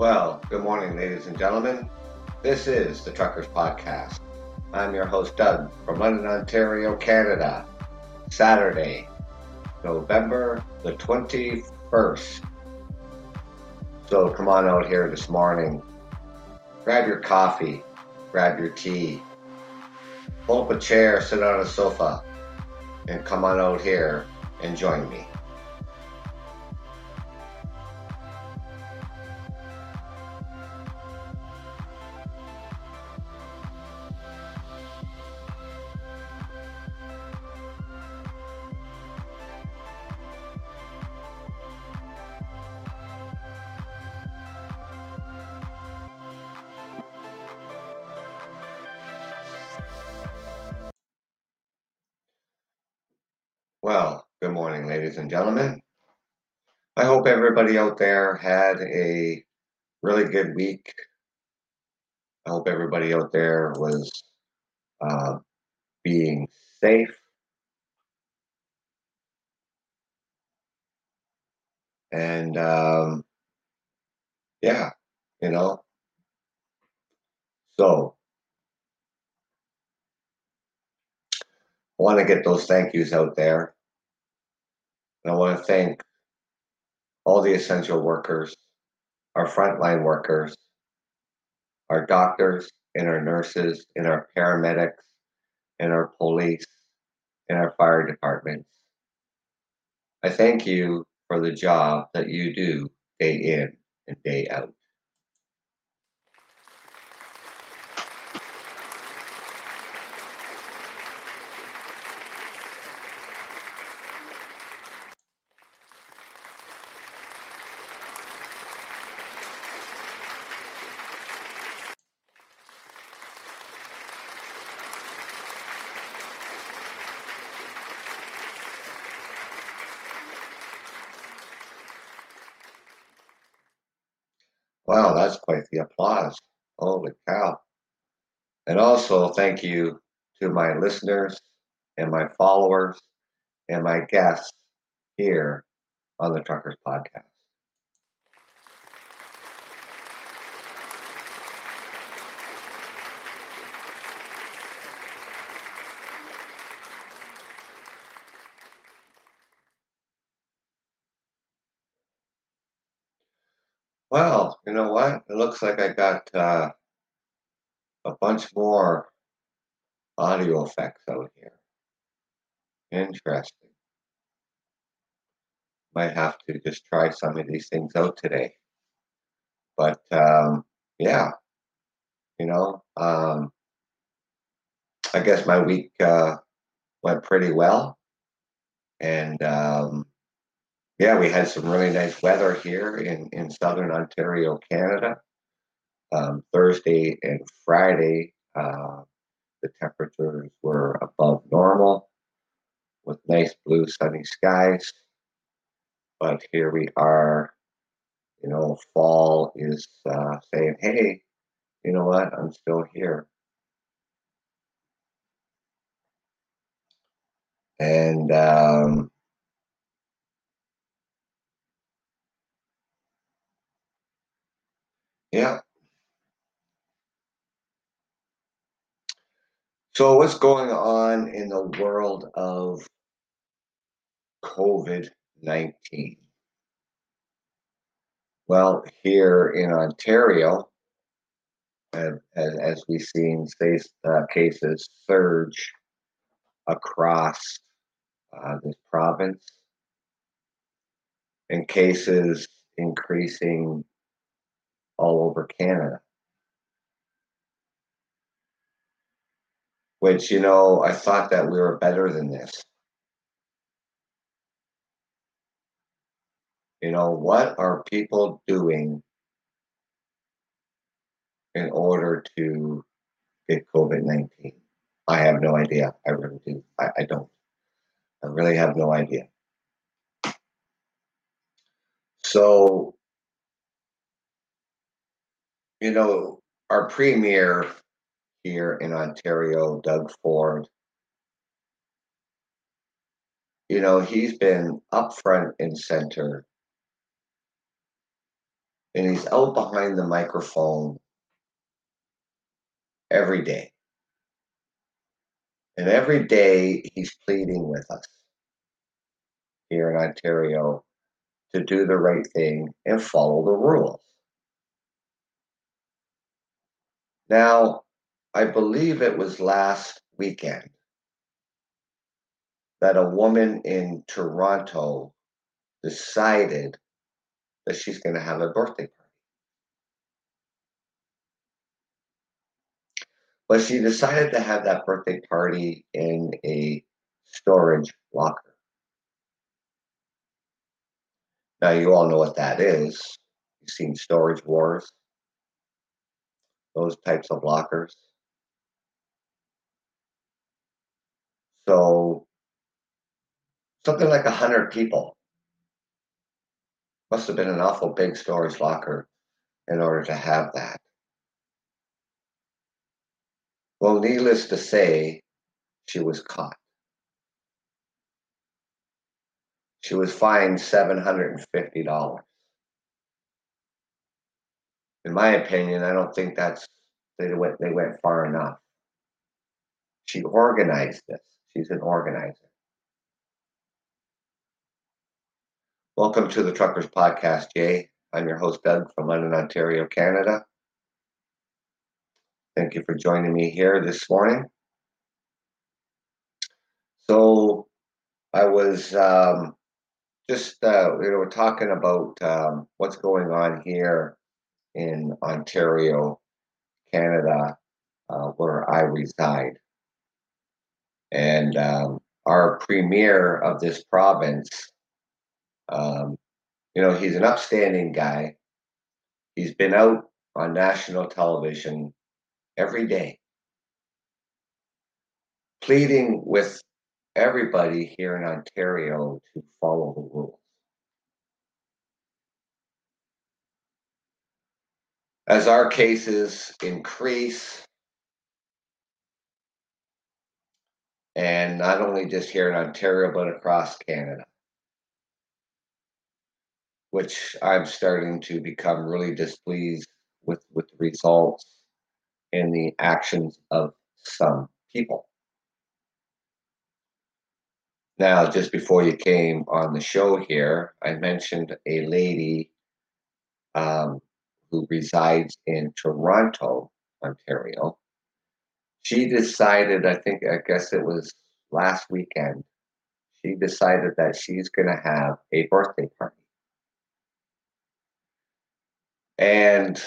Well, good morning, ladies and gentlemen. This is the Truckers Podcast. I'm your host, Doug, from London, Ontario, Canada. Saturday, November the 21st. So come on out here this morning. Grab your coffee. Grab your tea. Pull up a chair, sit on a sofa, and come on out here and join me. Well, good morning, ladies and gentlemen. I hope everybody out there had a really good week. I hope everybody out there was being safe. And So I want to get those thank yous out there. And I want to thank all the essential workers, our frontline workers, our doctors and our nurses and our paramedics and our police and our fire departments. I thank you for the job that you do day in and day out. Wow, that's quite the applause. Holy cow. And also, thank you to my listeners and my followers and my guests here on the Truckers Podcast. Well, you know what? It looks like I got a bunch more audio effects out here. Interesting. Might have to just try some of these things out today. But I guess my week went pretty well. And we had some really nice weather here in southern Ontario, Canada. Thursday and Friday, the temperatures were above normal with nice blue sunny skies. But here we are, fall is saying, hey, you know what, I'm still here. And so what's going on in the world of COVID-19? Well, here in Ontario, as we've seen, cases surge across this province, and cases increasing all over Canada, which, I thought that we were better than this. What are people doing in order to get COVID-19? I have no idea. I really do. I don't. I really have no idea. So, our premier here in Ontario, Doug Ford, he's been up front and center and he's out behind the microphone every day. And every day he's pleading with us here in Ontario to do the right thing and follow the rules. Now, I believe it was last weekend that a woman in Toronto decided that she's going to have a birthday party. But she decided to have that birthday party in a storage locker. Now, you all know what that is. You've seen Storage Wars, those types of lockers. So something like 100 people. Must have been an awful big storage locker in order to have that. Well, needless to say, she was caught. She was fined $750. In my opinion, I don't think they went far enough. She organized this. She's an organizer. Welcome to the Truckers Podcast, Jay. I'm your host, Doug, from London, Ontario, Canada. Thank you for joining me here this morning. So I was we're talking about what's going on here in Ontario, Canada, where I reside. And our premier of this province, he's an upstanding guy. He's been out on national television every day, pleading with everybody here in Ontario to follow the rules. As our cases increase, and not only just here in Ontario, but across Canada, which I'm starting to become really displeased with the results and the actions of some people. Now, just before you came on the show here, I mentioned a lady who resides in Toronto, Ontario. She decided, I guess it was last weekend, she decided that she's going to have a birthday party. And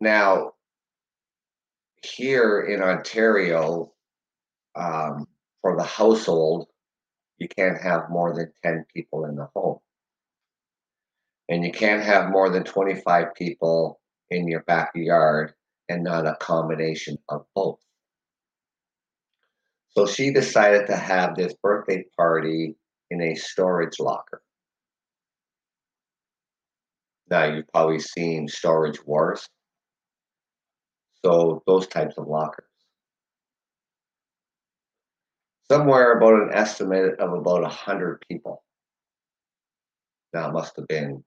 now, here in Ontario, for the household, you can't have more than 10 people in the home. And you can't have more than 25 people in your backyard and not a combination of both. So she decided to have this birthday party in a storage locker. Now, you've probably seen Storage Wars. So those types of lockers. Somewhere about an estimate of about 100 people. Now, it must have been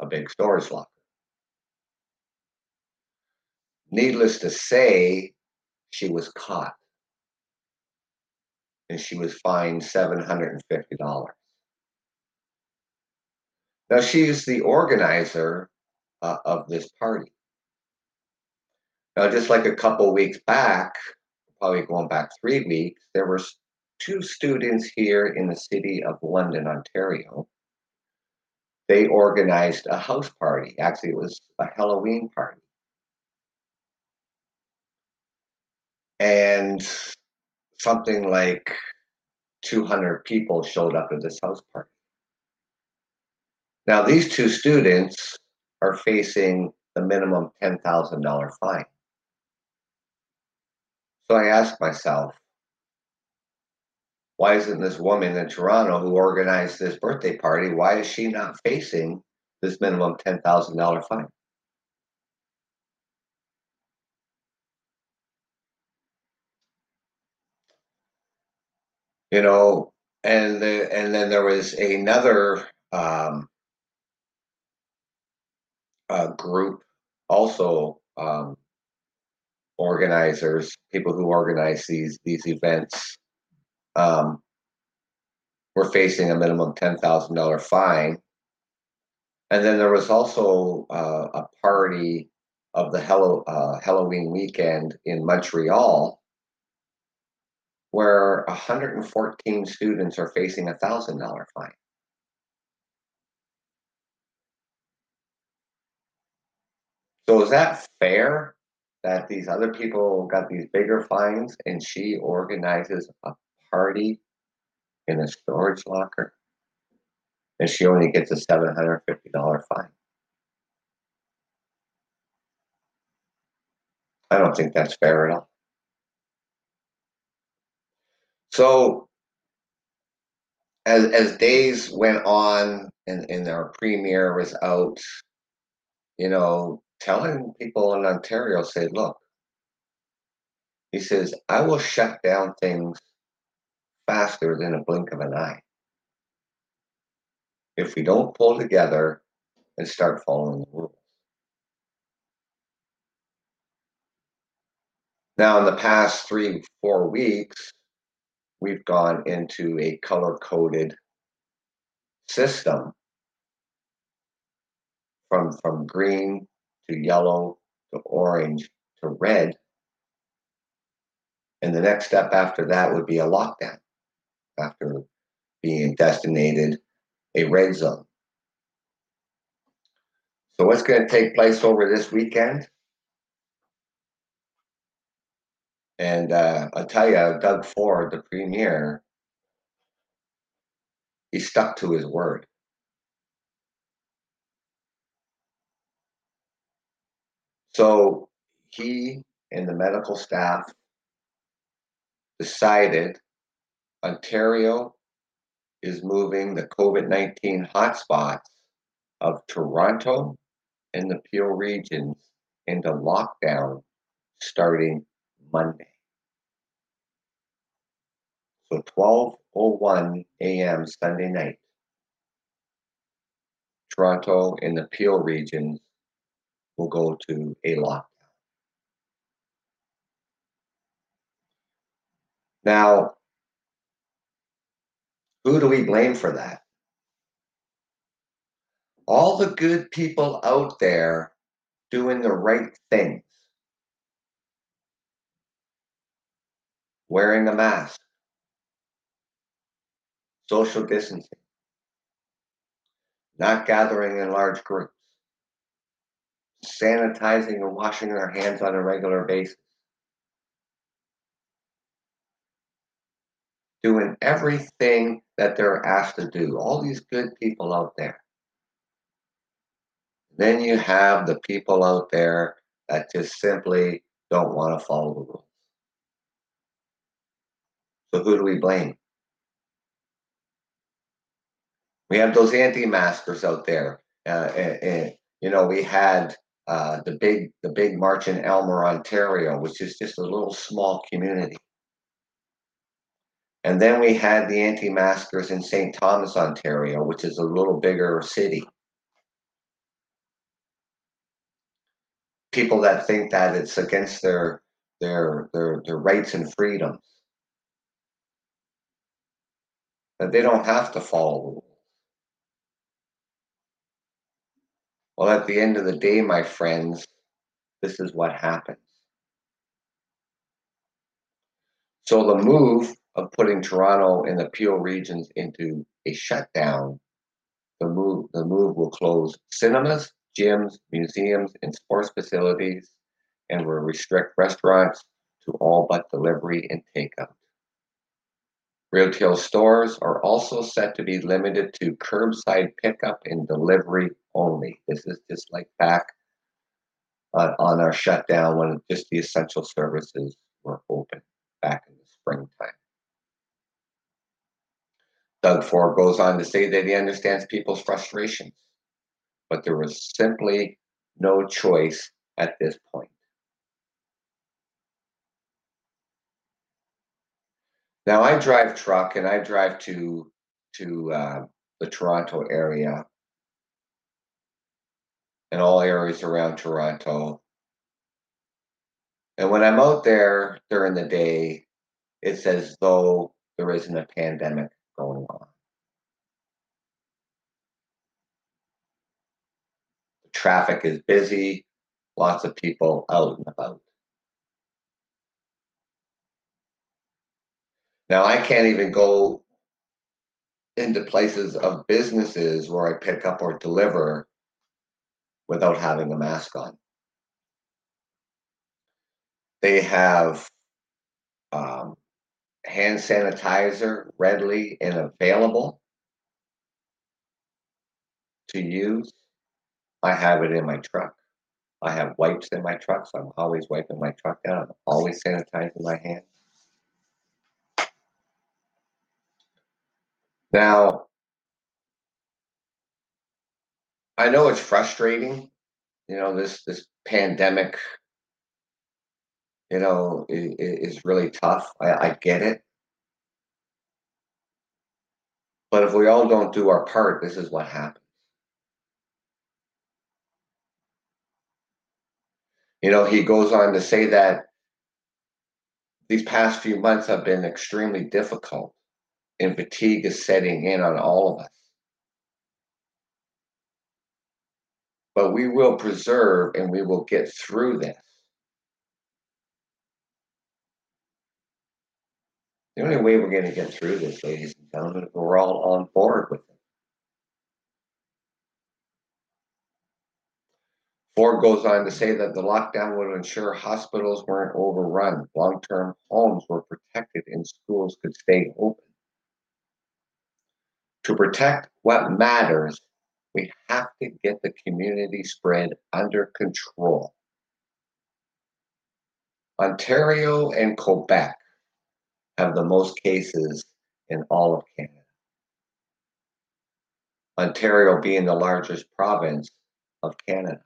a big storage locker. Needless to say, she was caught. And she was fined $750. Now, she's the organizer of this party. Now, just like a couple weeks back, probably going back 3 weeks, there were two students here in the city of London, Ontario. They organized a house party. Actually, it was a Halloween party. And something like 200 people showed up at this house party. Now, these two students are facing the minimum $10,000 fine. So I asked myself, why isn't this woman in Toronto who organized this birthday party, why is she not facing this minimum $10,000 fine? And then there was another group also organizers, people who organize these events, were facing a minimum $10,000 fine. And then there was also a party of the Halloween weekend in Montreal, where 114 students are facing a $1,000 fine. So is that fair that these other people got these bigger fines and she organizes a party in a storage locker and she only gets a $750 fine? I don't think that's fair at all. So as days went on and our premier was out, you know, telling people in Ontario, say, look, he says, I will shut down things faster than a blink of an eye if we don't pull together and start following the rules. Now, in the past 3-4 weeks, we've gone into a color-coded system from green to yellow, to orange, to red. And the next step after that would be a lockdown after being designated a red zone. So what's going to take place over this weekend? And I'll tell you, Doug Ford, the premier, he stuck to his word. So he and the medical staff decided Ontario is moving the COVID-19 hotspots of Toronto and the Peel regions into lockdown starting Monday. So 12:01 a.m. Sunday night, Toronto and the Peel regions will go to a lockdown. Now, who do we blame for that? All the good people out there doing the right things. Wearing a mask. Social distancing. Not gathering in large groups. Sanitizing and washing their hands on a regular basis. Doing everything that they're asked to do. All these good people out there. Then you have the people out there that just simply don't want to follow the rules. So who do we blame? We have those anti-maskers out there. You know, we had the big march in Elmer, Ontario, which is just a little small community. And then we had the anti-maskers in St. Thomas, Ontario, which is a little bigger city. People that think that it's against their rights and freedoms. That they don't have to follow the rules. Well, at the end of the day, my friends, this is what happens. So the move of putting Toronto and the Peel regions into a shutdown, the move will close cinemas, gyms, museums, and sports facilities, and will restrict restaurants to all but delivery and takeout. Retail stores are also set to be limited to curbside pickup and delivery only. This is just like back on our shutdown when just the essential services were open back in the springtime. Doug Ford goes on to say that he understands people's frustrations, but there was simply no choice at this point. Now, I drive truck and I drive to the Toronto area. and all areas around Toronto. And when I'm out there during the day, it's as though there isn't a pandemic going on. The traffic is busy, lots of people out and about. Now, I can't even go into places of businesses where I pick up or deliver without having a mask on. They have hand sanitizer readily and available to use. I have it in my truck. I have wipes in my truck, so I'm always wiping my truck down. I'm always sanitizing my hands. Now, I know it's frustrating, you know, this pandemic, you know, is really tough. I get it. But if we all don't do our part, this is what happens. You know, he goes on to say that these past few months have been extremely difficult, and fatigue is setting in on all of us. But we will preserve and we will get through this. The only way we're going to get through this, ladies and gentlemen, we're all on board with it. Ford goes on to say that the lockdown would ensure hospitals weren't overrun, long-term homes were protected, and schools could stay open. To protect what matters, we have to get the community spread under control. Ontario and Quebec have the most cases in all of Canada. Ontario being the largest province of Canada.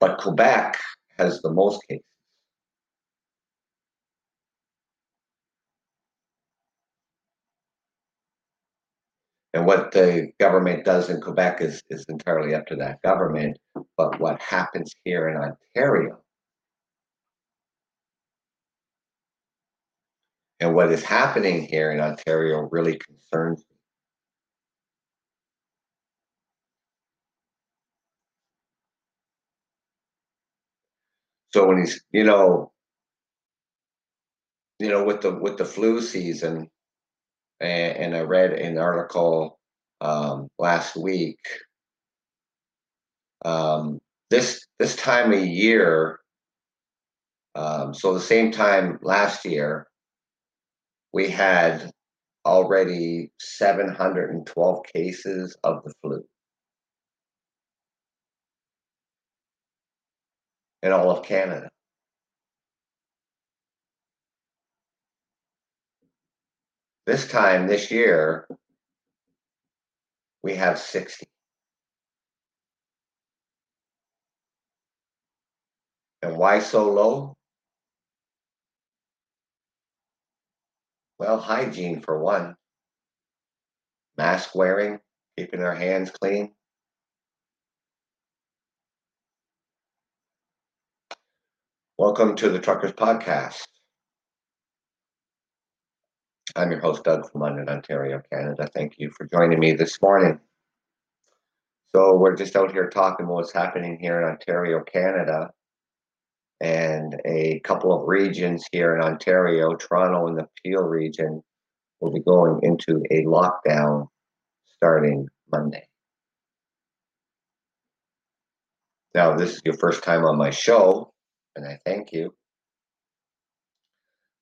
But Quebec has the most cases. And what the government does in Quebec is entirely up to that government. But what happens here in Ontario and what is happening here in Ontario really concerns me. So when he's, you know, with the flu season, and I read an article last week. This time of year, so the same time last year, we had already 712 cases of the flu in all of Canada. This time, this year, we have 60. And why so low? Well, hygiene for one. Mask wearing, keeping our hands clean. Welcome to the Truckers Podcast. I'm your host, Doug from London, Ontario, Canada. Thank you for joining me this morning. So we're just out here talking about what's happening here in Ontario, Canada, and a couple of regions here in Ontario, Toronto and the Peel region, will be going into a lockdown starting Monday. Now, if this is your first time on my show, and I thank you.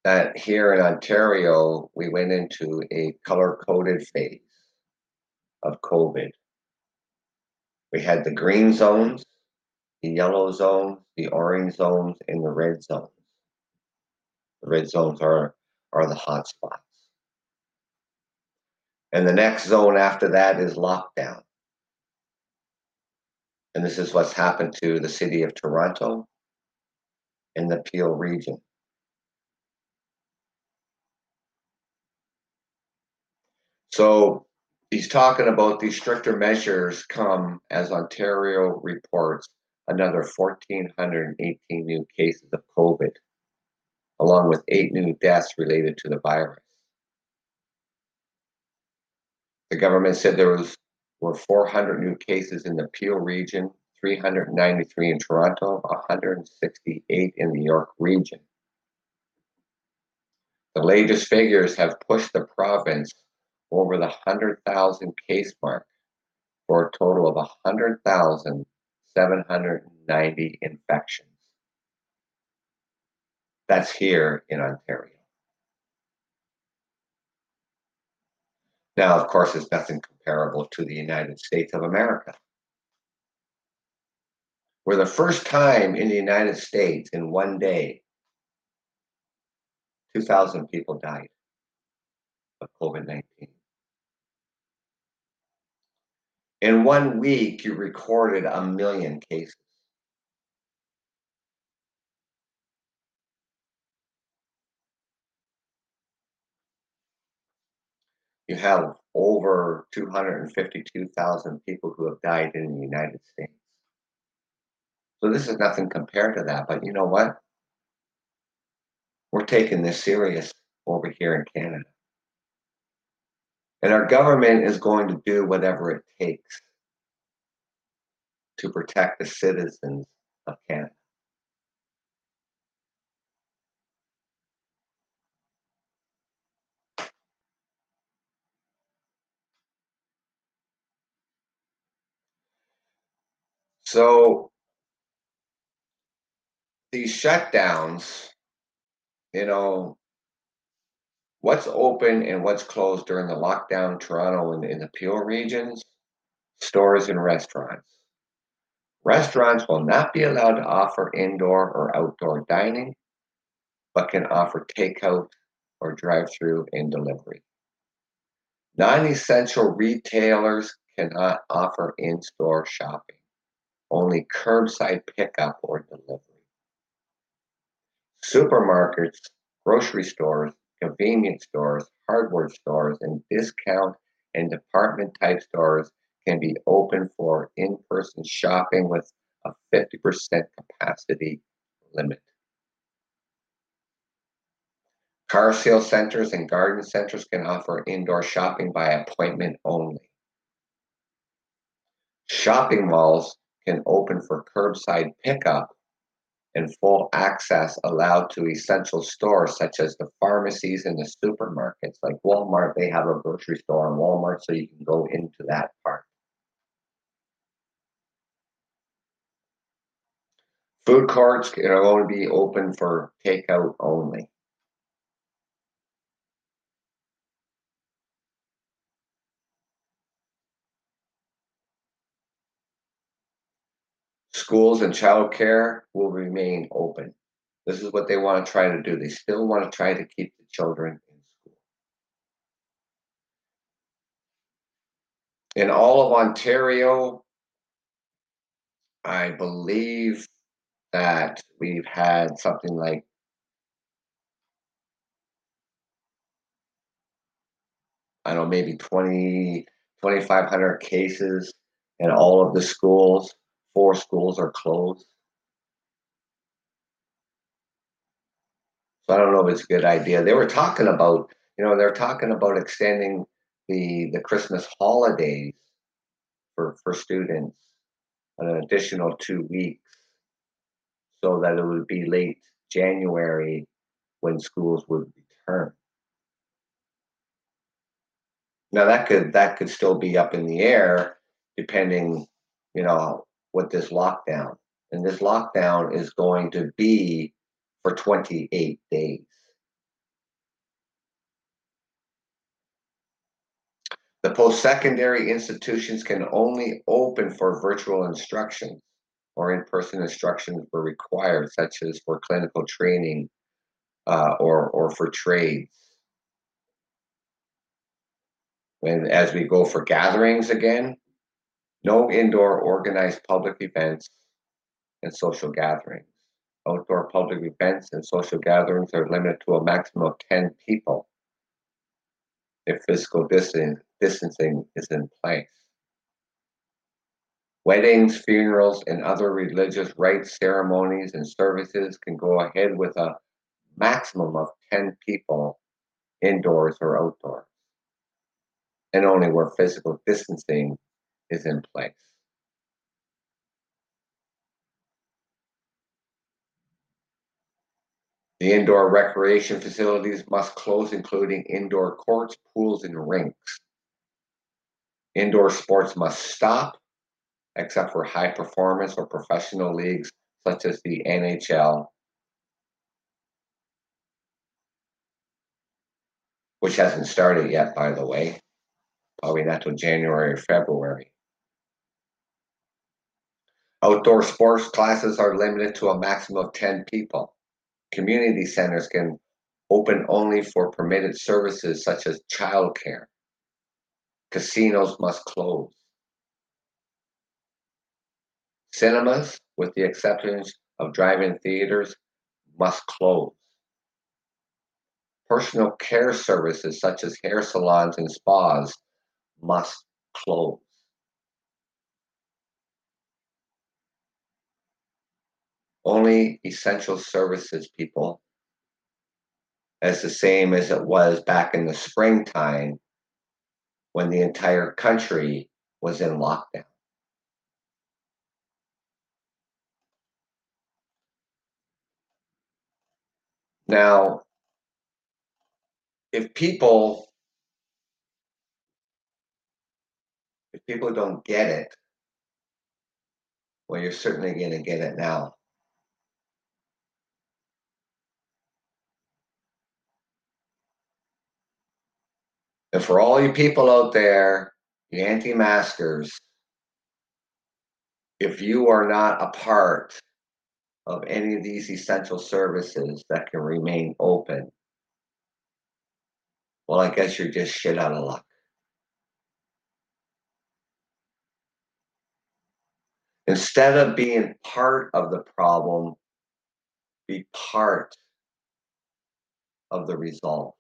That here in Ontario, we went into a color-coded phase of COVID. We had the green zones, the yellow zones, the orange zones, and the red zones. The red zones are the hot spots. And the next zone after that is lockdown. And this is what's happened to the city of Toronto and the Peel region. So He's talking about these stricter measures come as Ontario reports another 1,418 new cases of COVID, along with 8 new deaths related to the virus. The government said there were 400 new cases in the Peel region, 393 in Toronto, 168 in the York region. The latest figures have pushed the province over the 100,000 case mark for a total of 100,790 infections. That's here in Ontario. Now, of course, it's nothing comparable to the United States of America. We're the first time in the United States in one day, 2,000 people died of COVID-19. In 1 week, you recorded 1 million cases. You have over 252,000 people who have died in the United States. So this is nothing compared to that, but you know what? We're taking this serious over here in Canada. And our government is going to do whatever it takes to protect the citizens of Canada. So these shutdowns, you know, what's open and what's closed during the lockdown, Toronto and in the Peel regions, stores and restaurants. Restaurants will not be allowed to offer indoor or outdoor dining, but can offer takeout or drive-through and delivery. Non-essential retailers cannot offer in-store shopping, only curbside pickup or delivery. Supermarkets, grocery stores, convenience stores, hardware stores, and discount and department type stores can be open for in-person shopping with a 50% capacity limit. Car sale centers and garden centers can offer indoor shopping by appointment only. Shopping malls can open for curbside pickup and full access allowed to essential stores such as the pharmacies and the supermarkets. Like Walmart, they have a grocery store in Walmart, so you can go into that part. Food courts are going to be open for takeout only. Schools and childcare will remain open. This is what they want to try to do. They still want to try to keep the children in school. In all of Ontario, I believe that we've had something like 2,500 cases in all of the schools. 4 schools are closed. So I don't know if it's a good idea. They were talking about, extending the Christmas holidays for students an additional 2 weeks so that it would be late January when schools would return. Now that could still be up in the air depending, with this lockdown, and this lockdown is going to be for 28 days. The post-secondary institutions can only open for virtual instruction or in-person instruction were required, such as for clinical training or for trades. And as we go for gatherings again, no indoor organized public events and social gatherings. Outdoor public events and social gatherings are limited to a maximum of 10 people. if physical distancing is in place. Weddings, funerals, and other religious rites, ceremonies, and services can go ahead with a maximum of 10 people indoors or outdoors, and only where physical distancing is in place. The indoor recreation facilities must close, including indoor courts, pools, and rinks. Indoor sports must stop, except for high performance or professional leagues such as the NHL, which hasn't started yet, by the way, probably not till January or February. Outdoor sports classes are limited to a maximum of 10 people. Community centers can open only for permitted services such as childcare. Casinos must close. Cinemas, with the exception of drive-in theaters, must close. Personal care services such as hair salons and spas must close. Only essential services, people, as the same as it was back in the springtime when the entire country was in lockdown. Now, if people don't get it, well, you're certainly going to get it now. And for all you people out there, you anti-maskers, if you are not a part of any of these essential services that can remain open, well, I guess you're just shit out of luck. Instead of being part of the problem, be part of the resolve.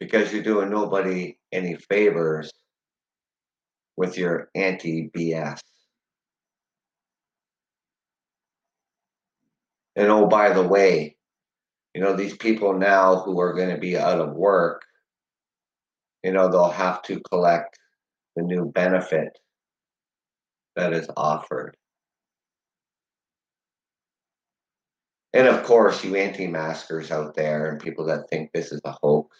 Because you're doing nobody any favors with your anti-BS. And oh, by the way, you know, these people now who are going to be out of work, you know, they'll have to collect the new benefit that is offered. And of course, you anti-maskers out there and people that think this is a hoax,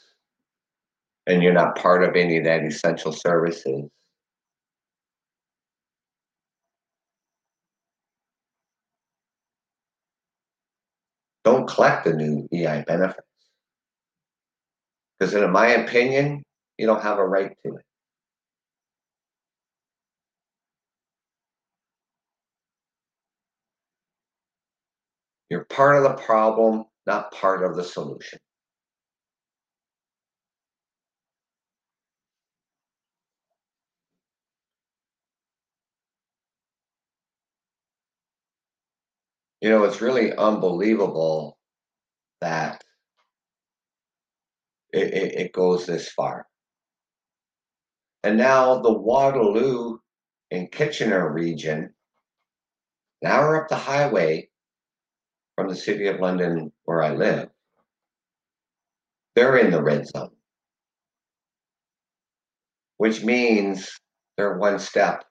and you're not part of any of that essential services, don't collect the new EI benefits. Because in my opinion, you don't have a right to it. You're part of the problem, not part of the solution. You know, it's really unbelievable that it goes this far. And now the Waterloo and Kitchener region now are up the highway from the city of London where I live. They're in the red zone, which means they're one step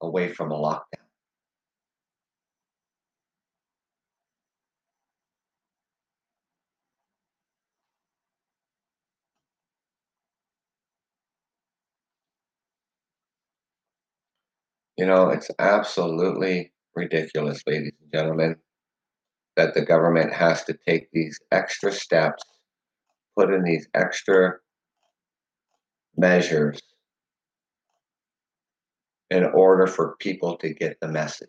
away from a lockdown. You know, it's absolutely ridiculous, ladies and gentlemen, that the government has to take these extra steps, put in these extra measures in order for people to get the message.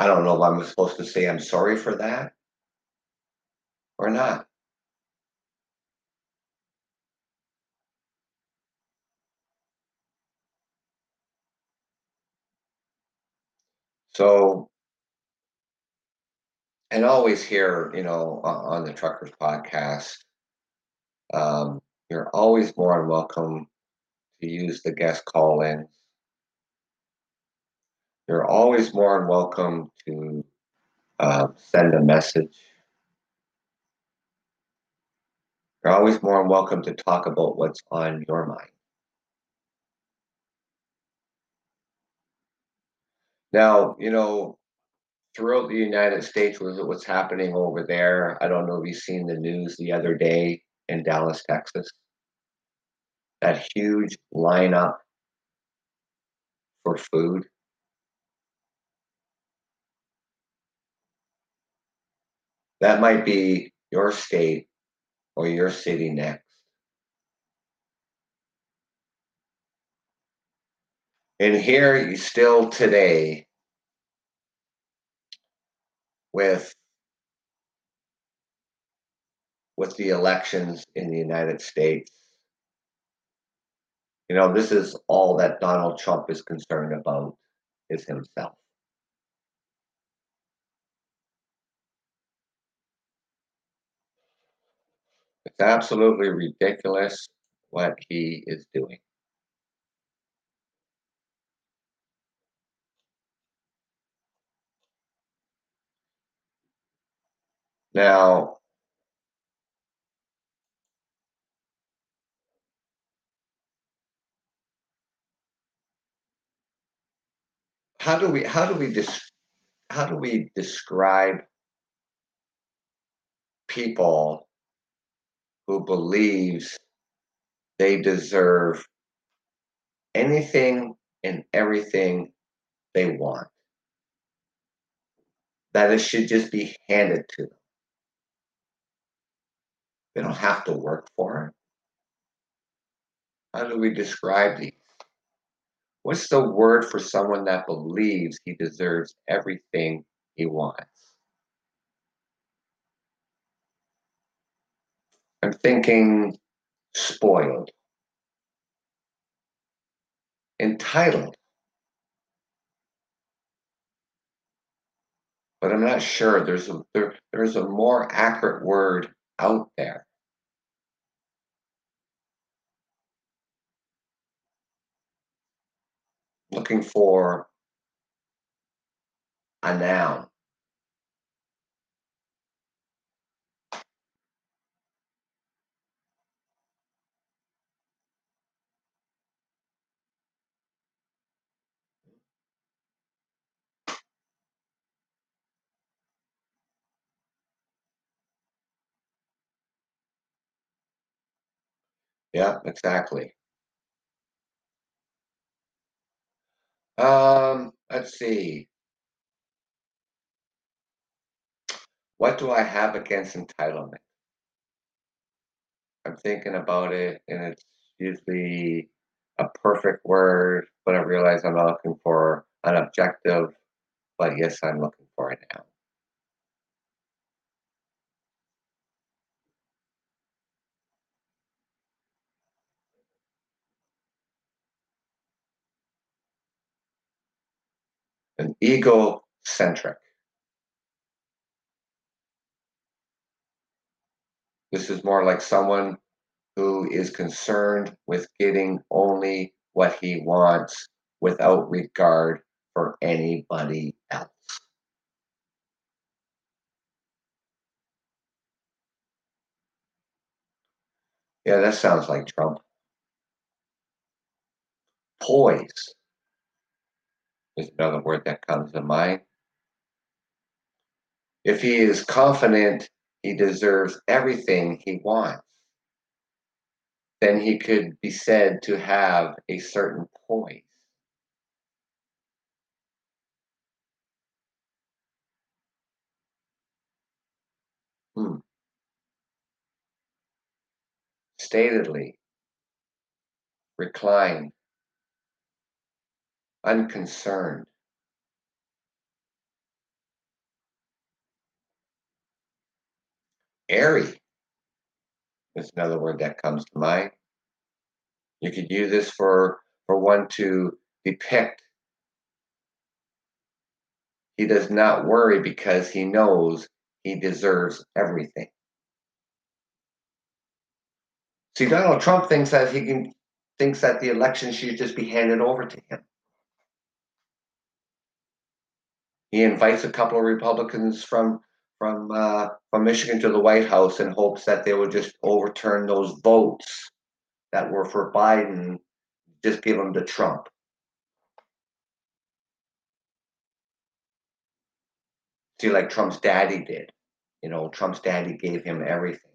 I don't know if I'm supposed to say I'm sorry for that or not. So, and always here, you know, on the Truckers Podcast, you're always more than welcome to use the guest call-in. You're always more than welcome to send a message. You're always more than welcome to talk about what's on your mind. Now, you know, throughout the United States, what's happening over there, I don't know if you've seen the news the other day in Dallas, Texas. That huge lineup for food. That might be your state or your city next. And here you still today with the elections in the United States. You know, this is all that Donald Trump is concerned about is himself. It's absolutely ridiculous what he is doing. Now, how do we describe people who believes they deserve anything and everything they want? That it should just be handed to them. They don't have to work for it. How do we describe these? What's the word for someone that believes he deserves everything he wants? I'm thinking spoiled, entitled, but I'm not sure. There's a more accurate word out there. Looking for a noun. Yeah, exactly. Let's see. What do I have against entitlement? I'm thinking about it, and it's usually a perfect word, but I realize I'm not looking for an objective, but yes, I'm looking for it now. An egocentric. This is more like someone who is concerned with getting only what he wants without regard for anybody else. Yeah, that sounds like Trump. Poise. Is another word that comes to mind. If he is confident he deserves everything he wants, then he could be said to have a certain poise. Statedly, reclined, unconcerned, airy is another word that comes to mind. You could use this for one to depict. He does not worry because he knows he deserves everything. See, Donald Trump thinks that the election should just be handed over to him. He invites a couple of Republicans from Michigan to the White House in hopes that they will just overturn those votes that were for Biden, just give them to Trump. See, like Trump's daddy did. You know, Trump's daddy gave him everything.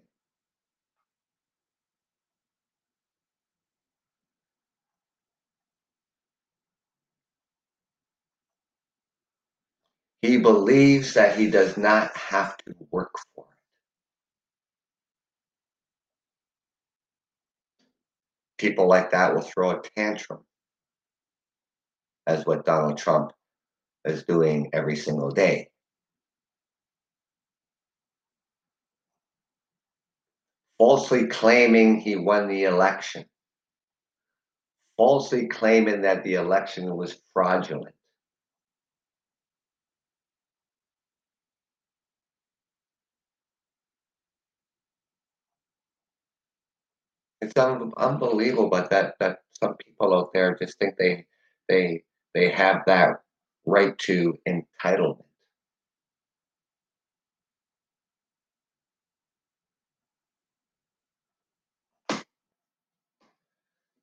He believes that he does not have to work for it. People like that will throw a tantrum, as what Donald Trump is doing every single day. Falsely claiming he won the election. Falsely claiming that the election was fraudulent. It's unbelievable, but that some people out there just think they have that right to entitlement.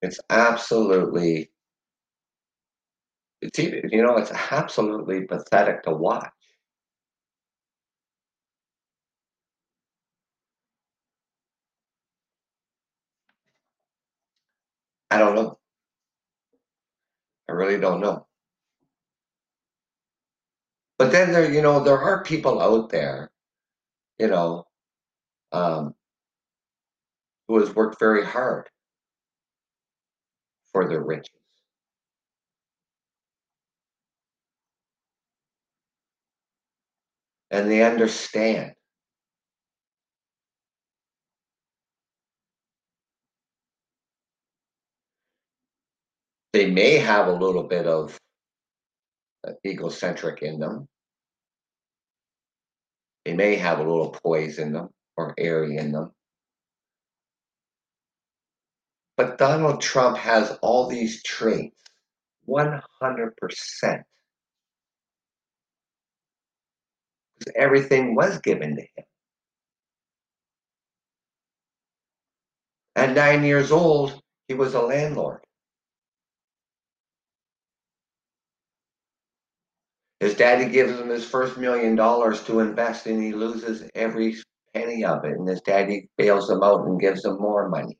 It's absolutely, it's absolutely pathetic to watch. I don't know. I really don't know. But then there are people out there, who has worked very hard for their riches. And they understand. They may have a little bit of egocentric in them. They may have a little poise in them or airy in them. But Donald Trump has all these traits, 100%. Because everything was given to him. At 9 years old, he was a landlord. His daddy gives him his first $1 million to invest, and he loses every penny of it. And his daddy bails him out and gives him more money.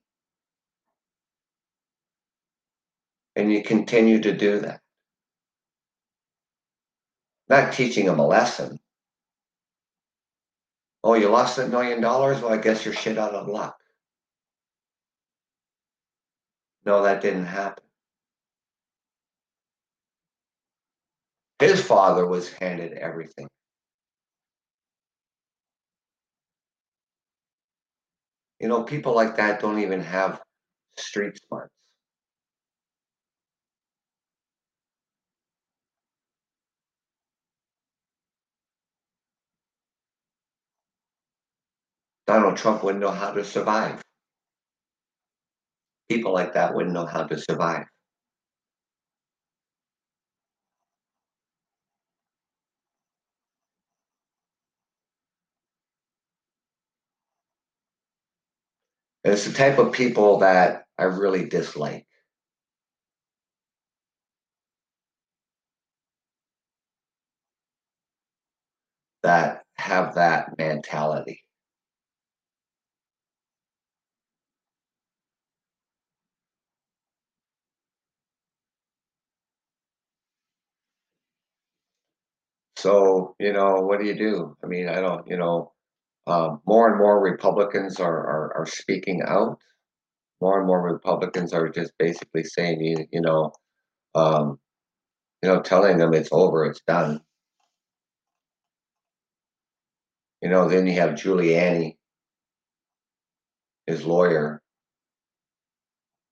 And you continue to do that. Not teaching him a lesson. Oh, you lost that $1 million? Well, I guess you're shit out of luck. No, that didn't happen. His father was handed everything. People like that don't even have street smarts. Donald Trump wouldn't know how to survive. People like that wouldn't know how to survive. And it's the type of people that I really dislike. That have that mentality. So, what do you do? I mean, I don't, more and more Republicans are speaking out. More and more Republicans are just basically saying, telling them it's over, it's done. Then you have Giuliani his lawyer.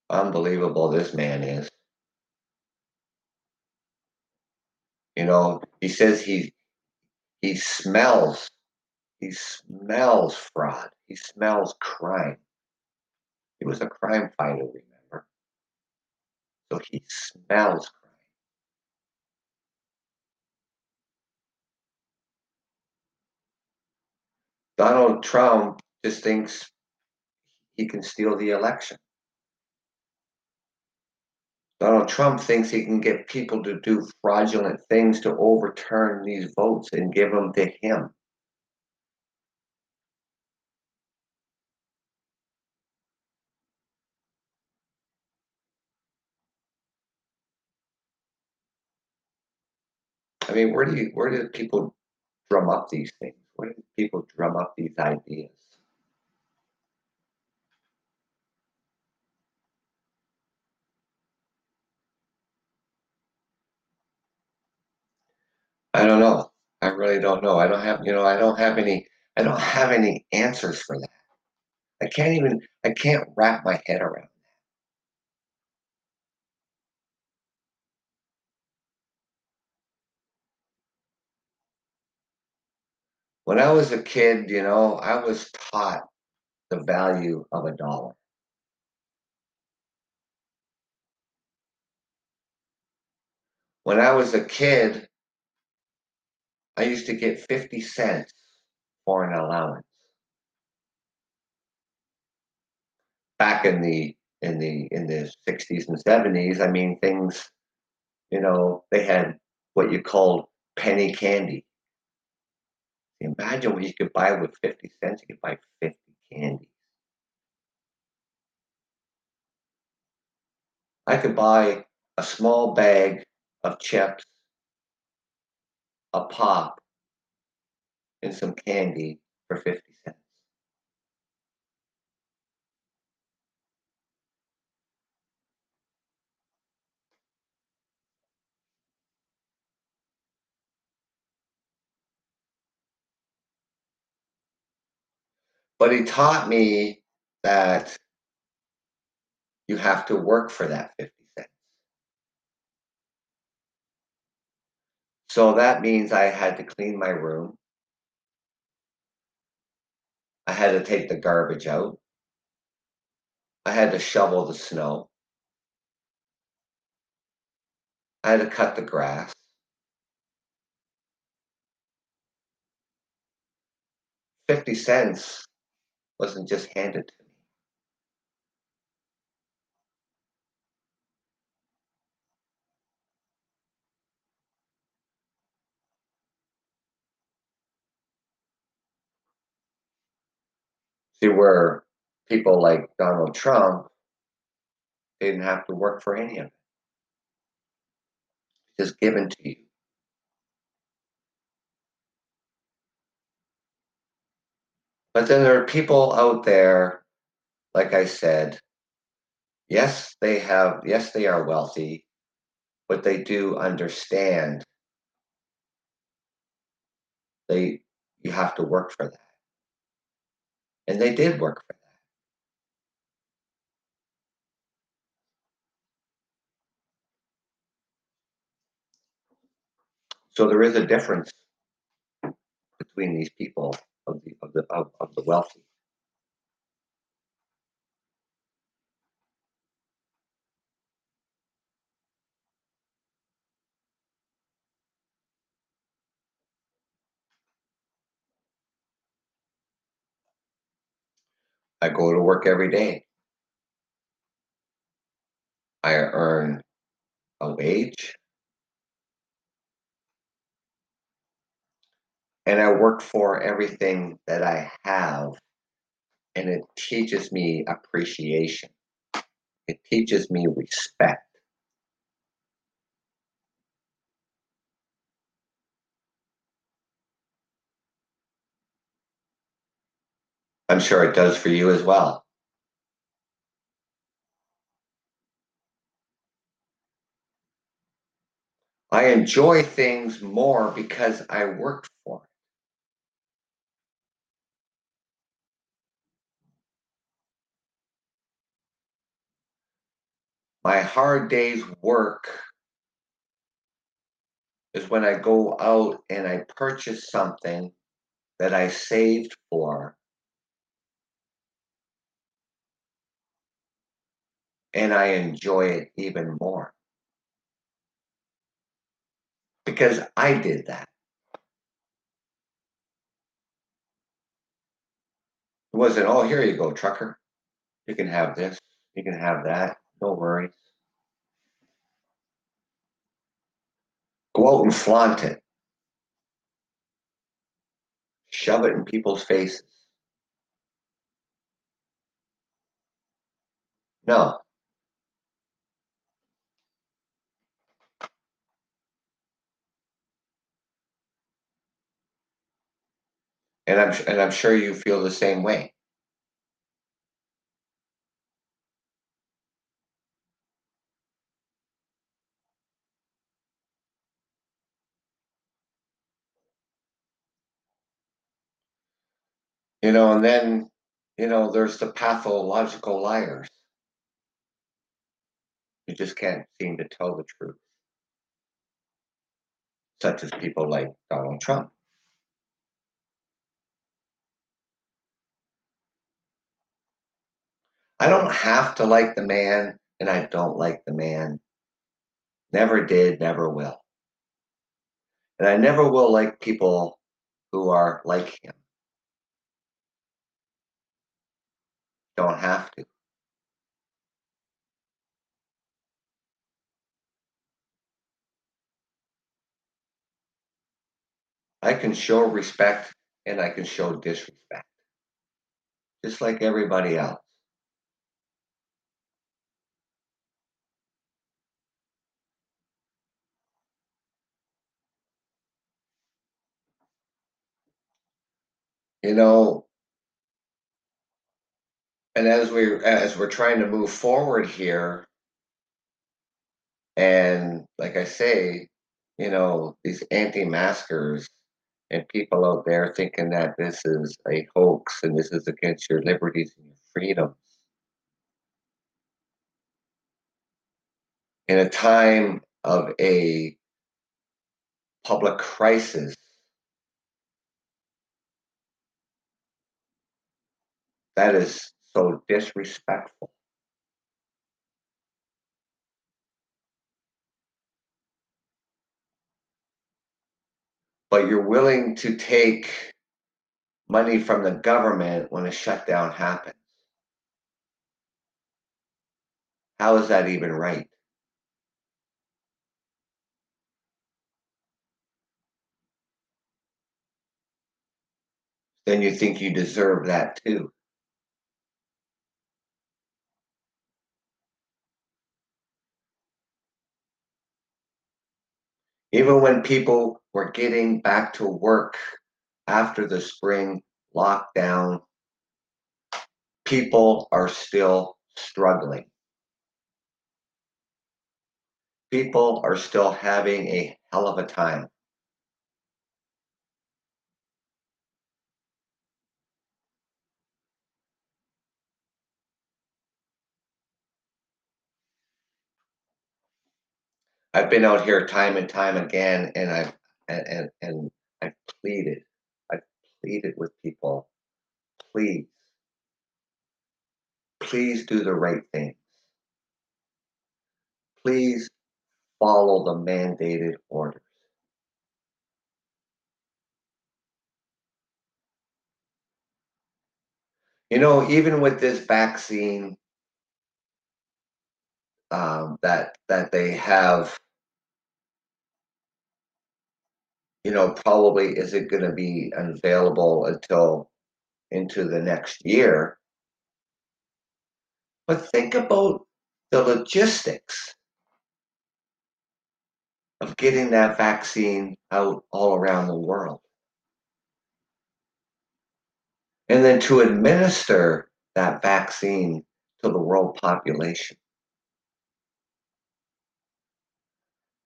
Unbelievable this man is. You know, he says he smells fraud. He smells crime. He was a crime fighter, remember? So he smells crime. Donald Trump just thinks he can steal the election. Donald Trump thinks he can get people to do fraudulent things to overturn these votes and give them to him. I mean, where do people drum up these things? Where do people drum up these ideas? I don't know. I really don't know. I don't have any answers for that. I can't wrap my head around that. When I was a kid, you know, I was taught the value of a dollar. When I was a kid, I used to get 50 cents for an allowance. Back in the 60s and 70s, I mean, things, you know, they had what you called penny candy. Imagine what you could buy with 50 cents. You could buy 50 candies. I could buy a small bag of chips, a pop, and some candy for 50 cents. But he taught me that you have to work for that 50. So that means I had to clean my room. I had to take the garbage out. I had to shovel the snow. I had to cut the grass. $0.50 wasn't just handed to me. See, where people like Donald Trump didn't have to work for any of it. It's just given to you. But then there are people out there, like I said, yes, they are wealthy, but they do understand you have to work for that. And they did work for that. So there is a difference between these people of the wealthy. I go to work every day. I earn a wage. And I work for everything that I have. And it teaches me appreciation. It teaches me respect. I'm sure it does for you as well. I enjoy things more because I work for it. My hard day's work is when I go out and I purchase something that I saved for, and I enjoy it even more because I did that. It wasn't, oh, here you go, trucker. You can have this, you can have that, no worries. Go out and flaunt it. Shove it in people's faces. No. And I'm sure you feel the same way. You know, and then, you know, there's the pathological liars. You just can't seem to tell the truth. Such as people like Donald Trump. I don't have to like the man, and I don't like the man. Never did, never will. And I never will like people who are like him. Don't have to. I can show respect and I can show disrespect, just like everybody else. You know, and as we're trying to move forward here, and like I say, you know, these anti-maskers and people out there thinking that this is a hoax and this is against your liberties and your freedoms. In a time of a public crisis, that is so disrespectful. But you're willing to take money from the government when a shutdown happens. How is that even right? Then you think you deserve that too. Even when people were getting back to work after the spring lockdown, people are still struggling. People are still having a hell of a time. I've been out here time and time again, and I've pleaded. I've pleaded with people, please. Please do the right things. Please follow the mandated orders. You know, even with this vaccine that they have, you know, probably isn't going to be available until into the next year. But think about the logistics of getting that vaccine out all around the world. And then to administer that vaccine to the world population.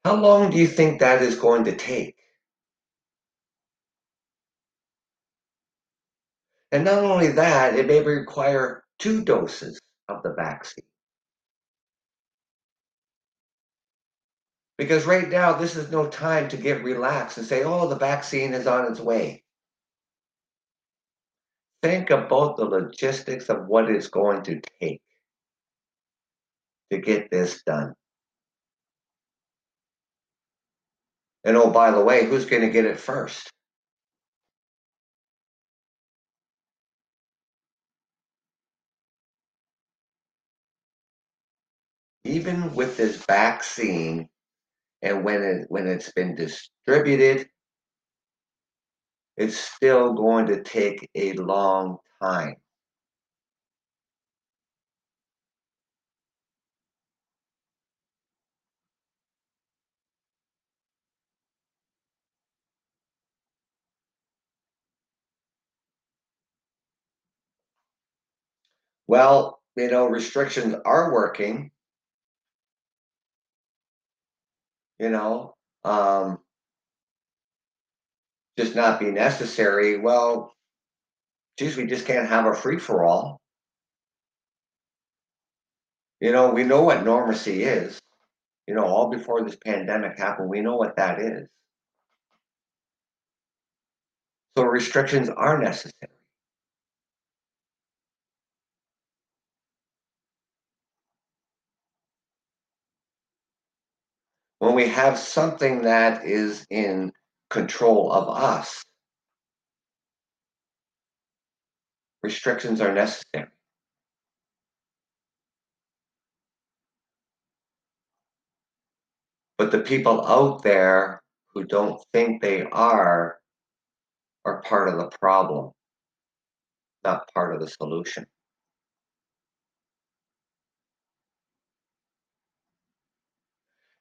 How long do you think that is going to take? And not only that, it may require two doses of the vaccine. Because right now, this is no time to get relaxed and say, oh, the vaccine is on its way. Think about the logistics of what it's going to take to get this done. And oh, by the way, who's going to get it first? Even with this vaccine, and when it's been distributed, it's still going to take a long time. Well, restrictions are working. Just not be necessary. Well, geez, we just can't have a free-for-all. We know what normalcy is. All before this pandemic happened, we know what that is. So restrictions are necessary. When we have something that is in control of us, restrictions are necessary. But the people out there who don't think they are part of the problem, not part of the solution.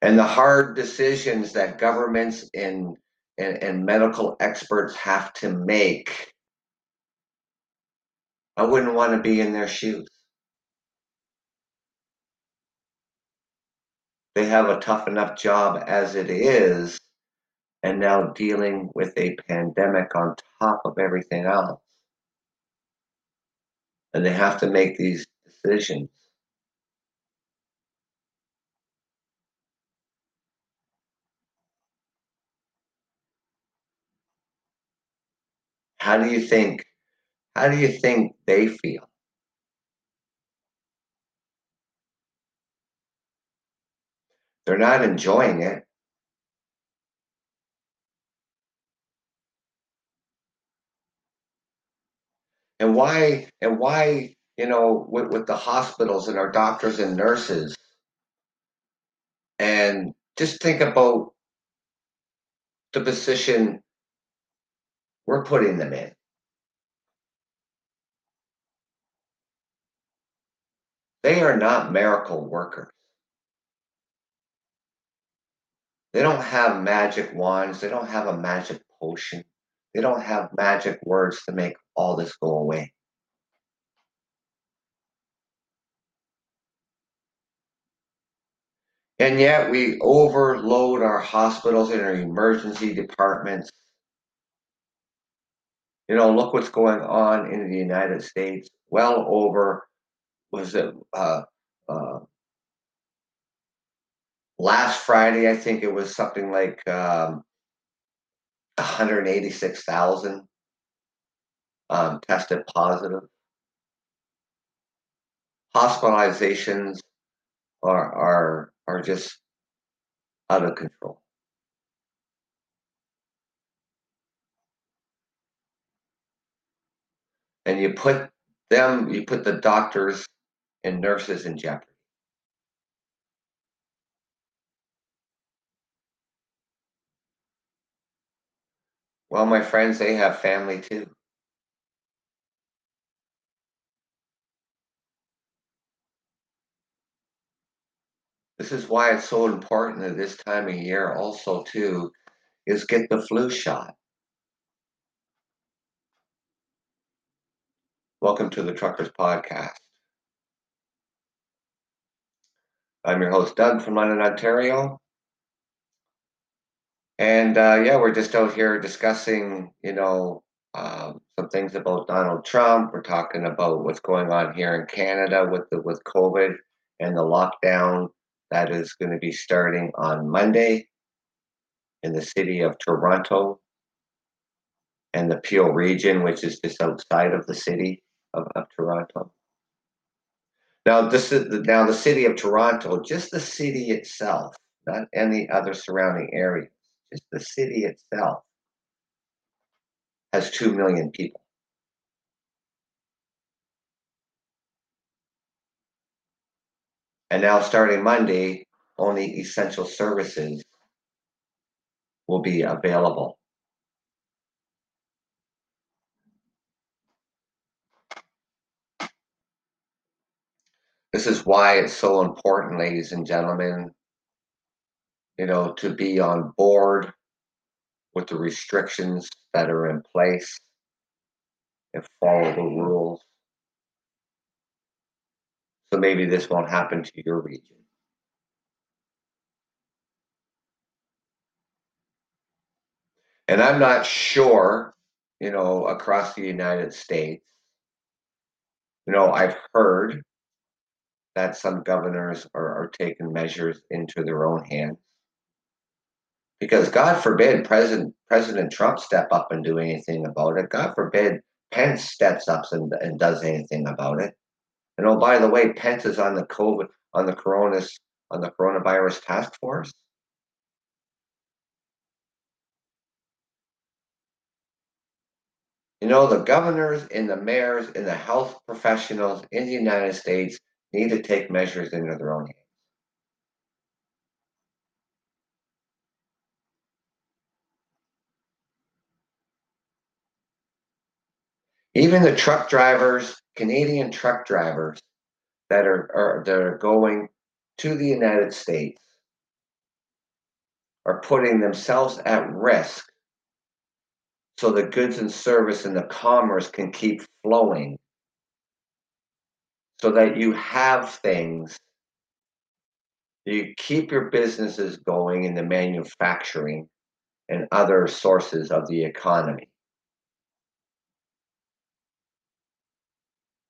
And the hard decisions that governments and medical experts have to make, I wouldn't want to be in their shoes. They have a tough enough job as it is, and now dealing with a pandemic on top of everything else. And they have to make these decisions. How do you think they feel? They're not enjoying it. And why, with the hospitals and our doctors and nurses, and just think about the position we're putting them in. They are not miracle workers. They don't have magic wands. They don't have a magic potion. They don't have magic words to make all this go away. And yet we overload our hospitals and our emergency departments. Look what's going on in the United States. Well over, was it last Friday? I think it was something like 186,000 tested positive. Hospitalizations are just out of control. And you put the doctors and nurses in jeopardy. Well, my friends, they have family too. This is why it's so important at this time of year also too, is get the flu shot. Welcome to the Truckers Podcast. I'm your host, Doug from London, Ontario. And we're just out here discussing, some things about Donald Trump. We're talking about what's going on here in Canada with COVID and the lockdown That is going to be starting on Monday in the city of Toronto and the Peel region, which is just outside of the city of Toronto. Now, the city of Toronto, just the city itself, not any other surrounding areas, just the city itself has 2 million people. And now starting Monday, only essential services will be available. This is why it's so important, ladies and gentlemen, to be on board with the restrictions that are in place and follow the rules. So maybe this won't happen to your region. And I'm not sure, across the United States, I've heard that some governors are taking measures into their own hands. Because God forbid President Trump step up and do anything about it. God forbid Pence steps up and does anything about it. And oh, by the way, Pence is on the coronavirus task force. The governors and the mayors and the health professionals in the United States need to take measures into their own hands. Even the truck drivers, Canadian truck drivers that are going to the United States are putting themselves at risk so the goods and service and the commerce can keep flowing, so that you have things, you keep your businesses going in the manufacturing and other sources of the economy.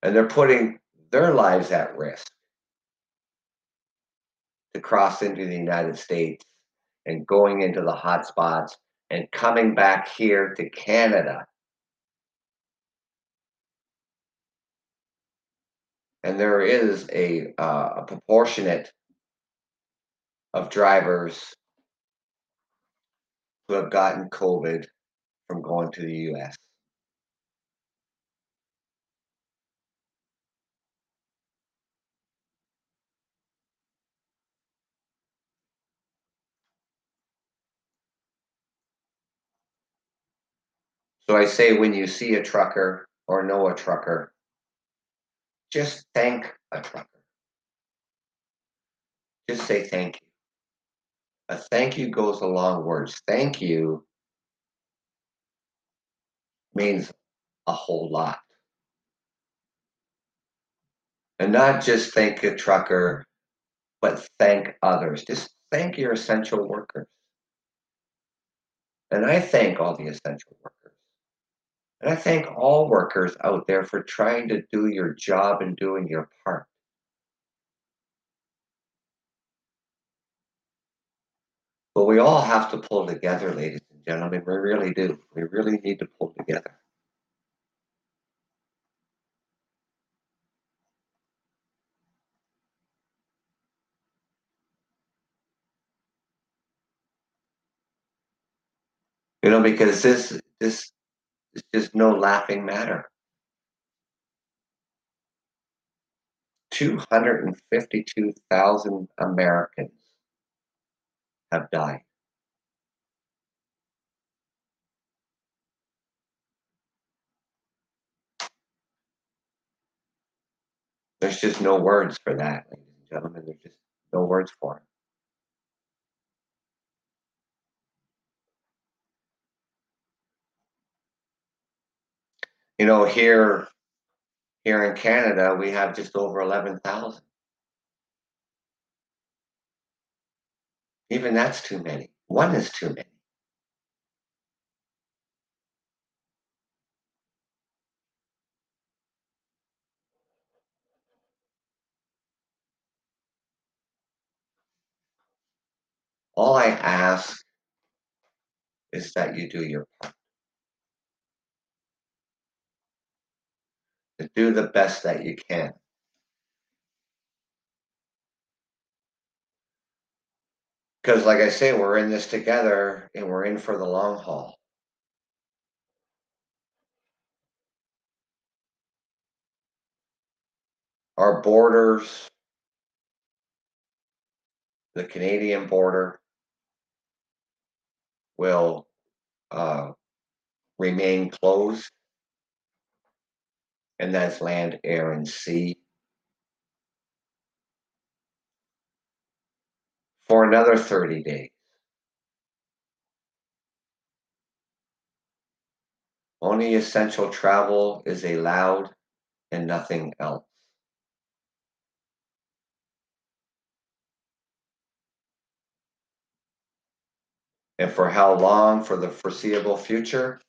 And they're putting their lives at risk to cross into the United States and going into the hot spots and coming back here to Canada. And there is a proportionate of drivers who have gotten COVID from going to the US. So I say, when you see a trucker or know a trucker, just thank a trucker. Just say thank you. A thank you goes a long words. Thank you means a whole lot. And not just thank a trucker, but thank others. Just thank your essential workers. And I thank all the essential workers. And I thank all workers out there for trying to do your job and doing your part. But we all have to pull together, ladies and gentlemen. We really do. We really need to pull together. Because this it's just no laughing matter. 252,000 Americans have died. There's just no words for that, ladies and gentlemen. There's just no words for it. Here in Canada, we have just over 11,000. Even that's too many. One is too many. All I ask is that you do your part. To do the best that you can. Because like I say, we're in this together and we're in for the long haul. Our borders, the Canadian border, will remain closed. And that's land, air, and sea. For another 30 days. Only essential travel is allowed and nothing else. And for how long? For the foreseeable future?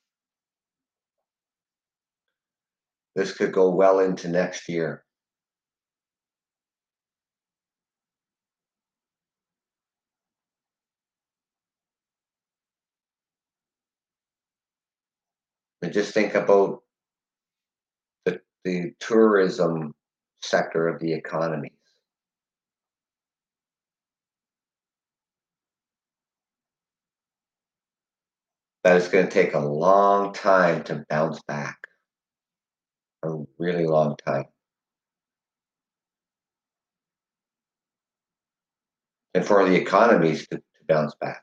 This could go well into next year. And just think about the tourism sector of the economy. That it's going to take a long time to bounce back. A really long time. And for the economies to bounce back.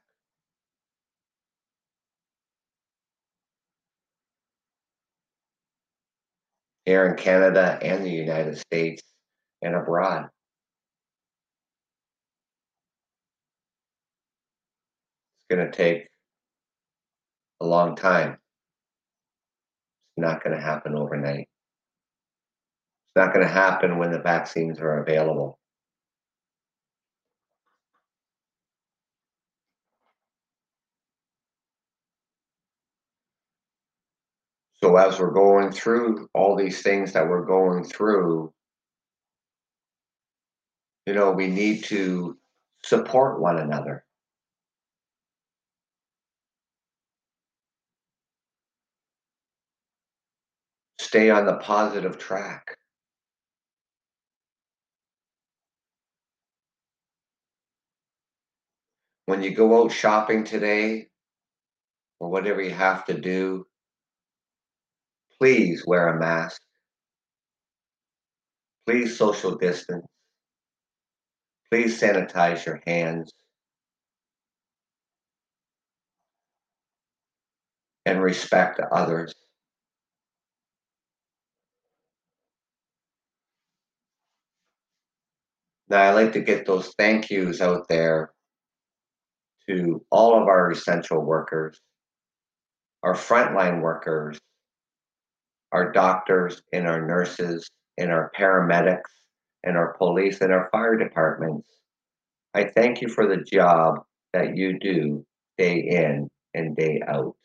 Here in Canada and the United States and abroad. It's going to take a long time. It's not going to happen overnight. It's not going to happen when the vaccines are available. So as we're going through all these things that we're going through, you know, we need to support one another. Stay on the positive track. When you go out shopping today, or whatever you have to do, please wear a mask. Please social distance. Please sanitize your hands. And respect others. Now, I like to get those thank yous out there to all of our essential workers, our frontline workers, our doctors and our nurses and our paramedics and our police and our fire departments. I thank you for the job that you do day in and day out.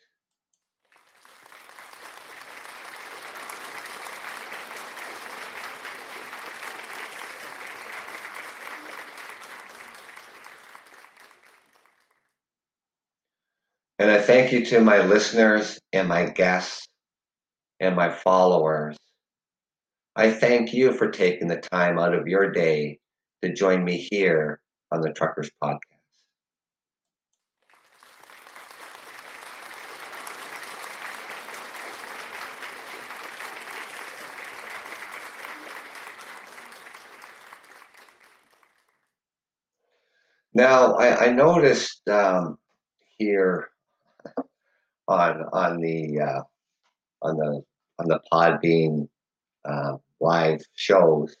And I thank you to my listeners and my guests and my followers. I thank you for taking the time out of your day to join me here on the Truckers Podcast. Now, I noticed here on the Podbean live shows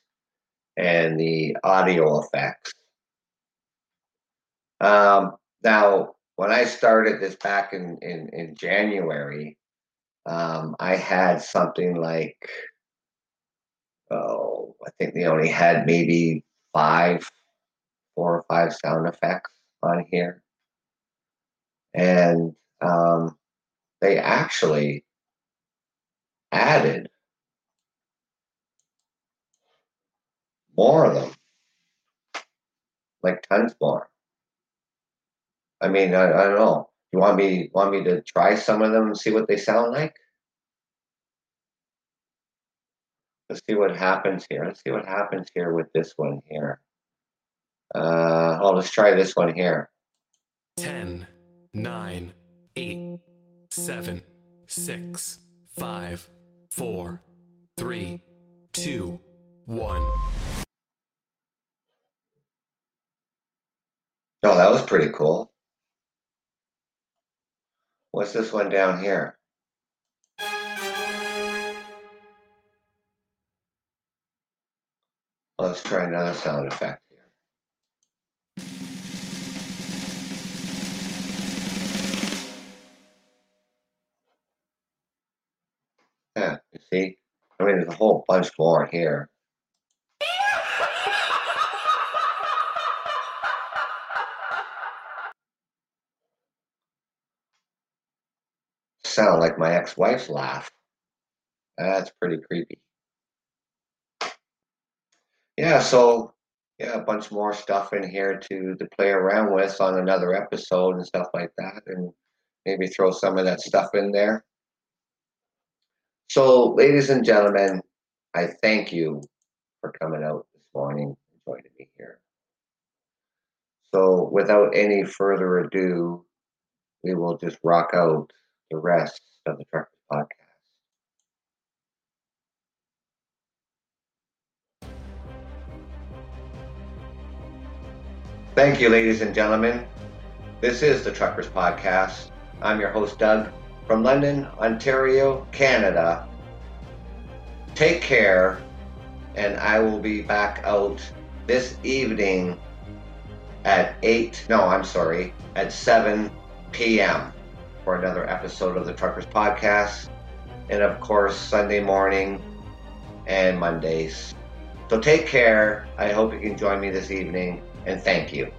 and the audio effects. Now, when I started this back in January, I had something like, I think they only had maybe four or five sound effects on here. And they actually added more of them, like tons more. I mean, I don't know. You want me to try some of them and see what they sound like? Let's see what happens here. Let's see what happens here with this one here. Let's try this one here. 10, 9, 8, 7, 6, 5, 4, 3, 2, 1. Oh, that was pretty cool. What's this one down here? Let's try another sound effect here. Yeah, you see? I mean, there's a whole bunch more here. Sound like my ex-wife's laugh. That's pretty creepy. Yeah, so a bunch more stuff in here to play around with on another episode and stuff like that, and maybe throw some of that stuff in there. So, ladies and gentlemen, I thank you for coming out this morning and joining me here. So, without any further ado, we will just rock out the rest of the Truckers Podcast. Thank you, ladies and gentlemen. This is the Truckers Podcast. I'm your host, Doug, from London, Ontario, Canada. Take care, and I will be back out this evening at 7 p.m. for another episode of the Truckers Podcast, and of course, Sunday morning and Mondays. So take care. I hope you can join me this evening. And thank you.